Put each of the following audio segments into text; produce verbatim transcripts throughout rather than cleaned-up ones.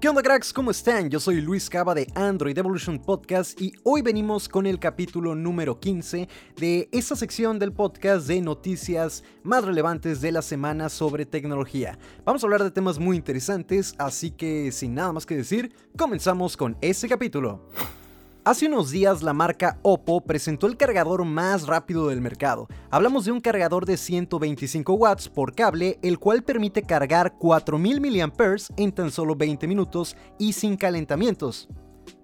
¿Qué onda, cracks? ¿Cómo están? Yo soy Luis Cava de Android Evolution Podcast y hoy venimos con el capítulo número quince de esta sección del podcast de noticias más relevantes de la semana sobre tecnología. Vamos a hablar de temas muy interesantes, así que sin nada más que decir, comenzamos con este capítulo. Hace unos días la marca Oppo presentó el cargador más rápido del mercado. Hablamos de un cargador de ciento veinticinco watts por cable, el cual permite cargar cuatro mil miliamperios hora en tan solo veinte minutos y sin calentamientos.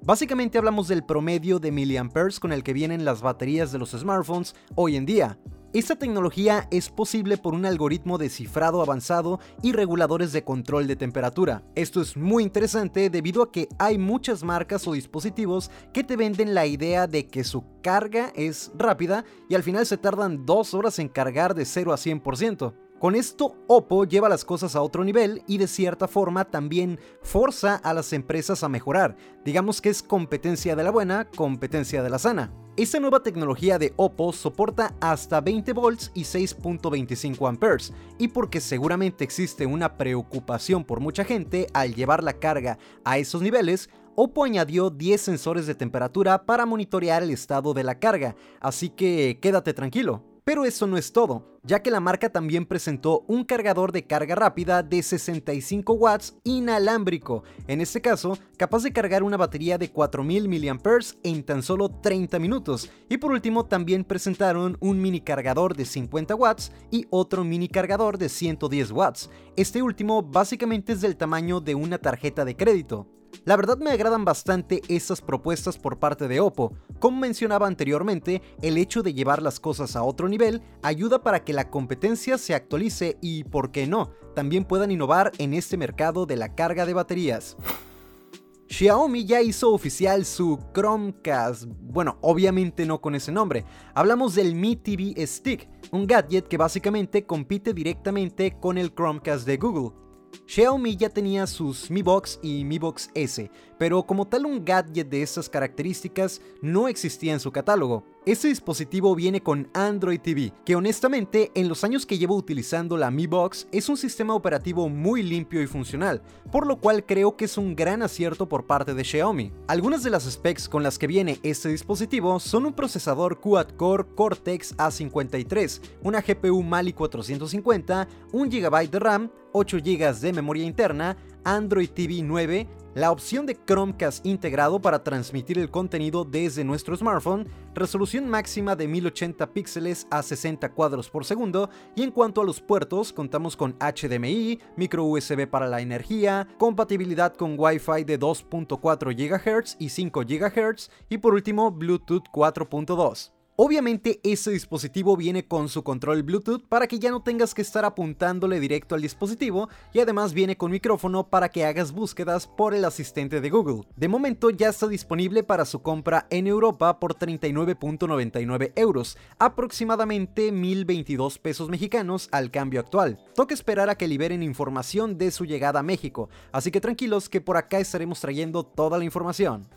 Básicamente hablamos del promedio de miliamperios hora con el que vienen las baterías de los smartphones hoy en día. Esta tecnología es posible por un algoritmo de cifrado avanzado y reguladores de control de temperatura. Esto es muy interesante debido a que hay muchas marcas o dispositivos que te venden la idea de que su carga es rápida y al final se tardan dos horas en cargar de cero a cien por ciento. Con esto, Oppo lleva las cosas a otro nivel y de cierta forma también forza a las empresas a mejorar. Digamos que es competencia de la buena, competencia de la sana. Esta nueva tecnología de Oppo soporta hasta veinte volts y seis punto veinticinco amperes, y porque seguramente existe una preocupación por mucha gente al llevar la carga a esos niveles, Oppo añadió diez sensores de temperatura para monitorear el estado de la carga, así que quédate tranquilo. Pero eso no es todo, ya que la marca también presentó un cargador de carga rápida de sesenta y cinco watts inalámbrico, en este caso capaz de cargar una batería de cuatro mil miliamperios hora en tan solo treinta minutos. Y por último también presentaron un mini cargador de cincuenta watts y otro mini cargador de ciento diez watts. Este último básicamente es del tamaño de una tarjeta de crédito. La verdad me agradan bastante estas propuestas por parte de Oppo. Como mencionaba anteriormente, el hecho de llevar las cosas a otro nivel ayuda para que la competencia se actualice y, ¿por qué no?, también puedan innovar en este mercado de la carga de baterías. Xiaomi ya hizo oficial su Chromecast, bueno, obviamente no con ese nombre. Hablamos del Mi T V Stick, un gadget que básicamente compite directamente con el Chromecast de Google. Xiaomi ya tenía sus Mi Box y Mi Box S, pero como tal un gadget de estas características no existía en su catálogo. Este dispositivo viene con Android T V, que honestamente en los años que llevo utilizando la Mi Box es un sistema operativo muy limpio y funcional, por lo cual creo que es un gran acierto por parte de Xiaomi. Algunas de las specs con las que viene este dispositivo son un procesador Quad-Core Cortex A cincuenta y tres, una G P U Mali cuatrocientos cincuenta, un gigabyte de RAM, ocho gigabytes de memoria interna, Android T V nueve, la opción de Chromecast integrado para transmitir el contenido desde nuestro smartphone, resolución máxima de mil ochenta píxeles a sesenta cuadros por segundo, y en cuanto a los puertos, contamos con H D M I, micro U S B para la energía, compatibilidad con Wi-Fi de dos punto cuatro gigahercios y cinco gigahercios, y por último Bluetooth cuatro punto dos. Obviamente este dispositivo viene con su control Bluetooth para que ya no tengas que estar apuntándole directo al dispositivo, y además viene con micrófono para que hagas búsquedas por el asistente de Google. De momento ya está disponible para su compra en Europa por treinta y nueve punto noventa y nueve euros, aproximadamente mil veintidós pesos mexicanos al cambio actual. Toca esperar a que liberen información de su llegada a México, así que tranquilos que por acá estaremos trayendo toda la información.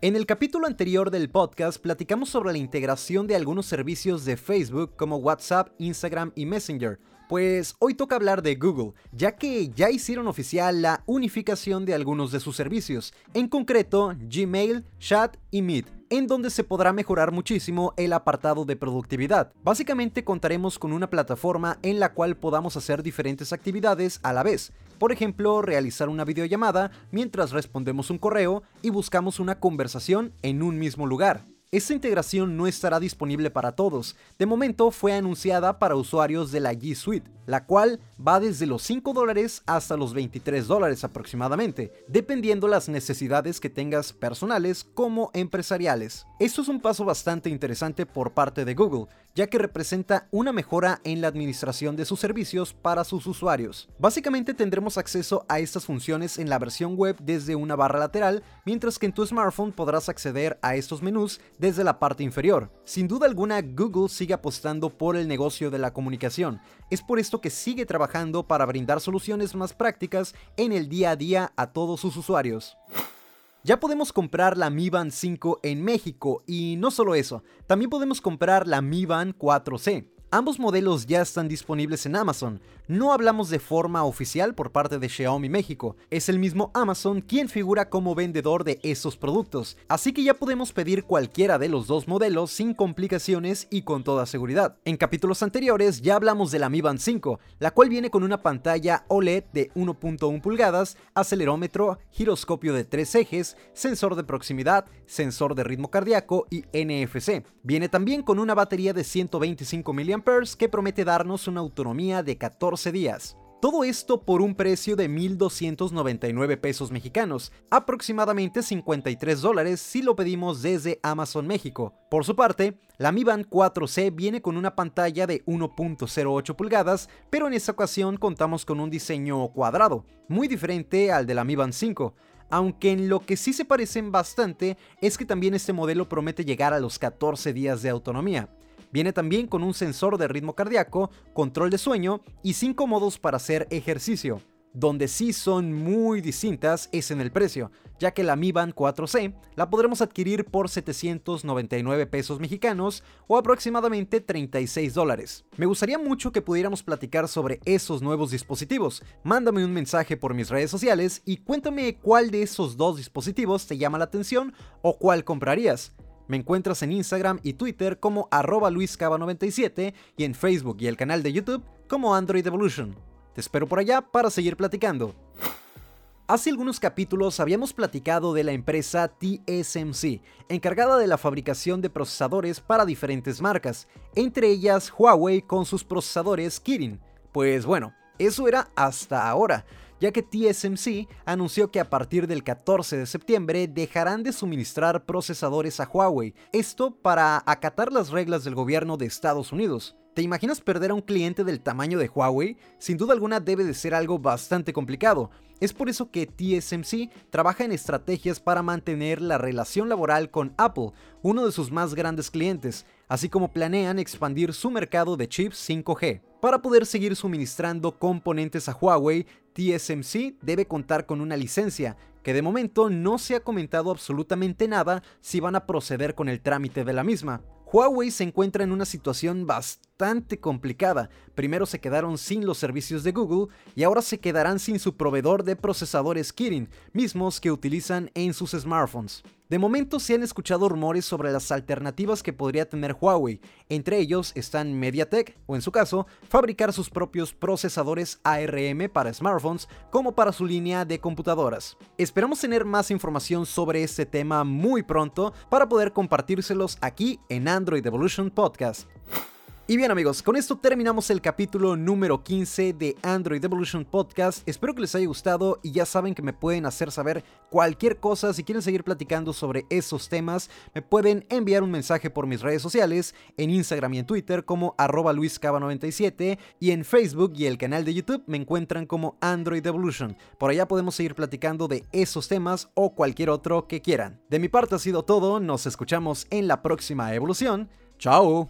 En el capítulo anterior del podcast platicamos sobre la integración de algunos servicios de Facebook como WhatsApp, Instagram y Messenger. Pues hoy toca hablar de Google, ya que ya hicieron oficial la unificación de algunos de sus servicios, en concreto Gmail, Chat y Meet, en donde se podrá mejorar muchísimo el apartado de productividad. Básicamente contaremos con una plataforma en la cual podamos hacer diferentes actividades a la vez, por ejemplo, realizar una videollamada mientras respondemos un correo y buscamos una conversación en un mismo lugar. Esta integración no estará disponible para todos. De momento fue anunciada para usuarios de la G Suite, la cual va desde los cinco dólares hasta los veintitrés dólares aproximadamente, dependiendo las necesidades que tengas personales como empresariales. Esto es un paso bastante interesante por parte de Google, ya que representa una mejora en la administración de sus servicios para sus usuarios. Básicamente tendremos acceso a estas funciones en la versión web desde una barra lateral, mientras que en tu smartphone podrás acceder a estos menús desde la parte inferior. Sin duda alguna, Google sigue apostando por el negocio de la comunicación. Es por esto que sigue trabajando para brindar soluciones más prácticas en el día a día a todos sus usuarios. Ya podemos comprar la Mi Band cinco en México, y no solo eso, también podemos comprar la Mi Band cuatro C. Ambos modelos ya están disponibles en Amazon. No hablamos de forma oficial por parte de Xiaomi México, es el mismo Amazon quien figura como vendedor de estos productos, así que ya podemos pedir cualquiera de los dos modelos sin complicaciones y con toda seguridad. En capítulos anteriores ya hablamos de la Mi Band cinco, la cual viene con una pantalla O L E D de uno punto uno pulgadas, acelerómetro, giroscopio de tres ejes, sensor de proximidad, sensor de ritmo cardíaco y N F C. Viene también con una batería de ciento veinticinco miliamperios hora que promete darnos una autonomía de catorce días. Todo esto por un precio de mil doscientos noventa y nueve pesos mexicanos, aproximadamente cincuenta y tres dólares si lo pedimos desde Amazon México. Por su parte, la Mi Band cuatro C viene con una pantalla de uno punto cero ocho pulgadas, pero en esta ocasión contamos con un diseño cuadrado, muy diferente al de la Mi Band cinco. Aunque en lo que sí se parecen bastante es que también este modelo promete llegar a los catorce días de autonomía. Viene también con un sensor de ritmo cardíaco, control de sueño y cinco modos para hacer ejercicio. Donde sí son muy distintas es en el precio, ya que la Mi Band cuatro C la podremos adquirir por setecientos noventa y nueve pesos mexicanos o aproximadamente treinta y seis dólares. Me gustaría mucho que pudiéramos platicar sobre esos nuevos dispositivos. Mándame un mensaje por mis redes sociales y cuéntame cuál de esos dos dispositivos te llama la atención o cuál comprarías. Me encuentras en Instagram y Twitter como arroba Luis Cava noventa y siete y en Facebook y el canal de YouTube como Android Evolution. Te espero por allá para seguir platicando. Hace algunos capítulos habíamos platicado de la empresa T S M C, encargada de la fabricación de procesadores para diferentes marcas, entre ellas Huawei con sus procesadores Kirin. Pues bueno, eso era hasta ahora, ya que T S M C anunció que a partir del catorce de septiembre dejarán de suministrar procesadores a Huawei, esto para acatar las reglas del gobierno de Estados Unidos. ¿Te imaginas perder a un cliente del tamaño de Huawei? Sin duda alguna debe de ser algo bastante complicado. Es por eso que T S M C trabaja en estrategias para mantener la relación laboral con Apple, uno de sus más grandes clientes, así como planean expandir su mercado de chips cinco G. Para poder seguir suministrando componentes a Huawei, T S M C debe contar con una licencia, que de momento no se ha comentado absolutamente nada si van a proceder con el trámite de la misma. Huawei se encuentra en una situación bastante complicada. Primero se quedaron sin los servicios de Google y ahora se quedarán sin su proveedor de procesadores Kirin, mismos que utilizan en sus smartphones. De momento se han escuchado rumores sobre las alternativas que podría tener Huawei. Entre ellos están MediaTek, o en su caso, fabricar sus propios procesadores A R M para smartphones como para su línea de computadoras. Esperamos tener más información sobre este tema muy pronto para poder compartírselos aquí en Android Evolution Podcast. Y bien amigos, con esto terminamos el capítulo número quince de Android Evolution Podcast. Espero que les haya gustado y ya saben que me pueden hacer saber cualquier cosa. Si quieren seguir platicando sobre esos temas, me pueden enviar un mensaje por mis redes sociales, en Instagram y en Twitter como arroba Luis Cava noventa y siete y en Facebook y el canal de YouTube me encuentran como Android Evolution. Por allá podemos seguir platicando de esos temas o cualquier otro que quieran. De mi parte ha sido todo, nos escuchamos en la próxima evolución. ¡Chao!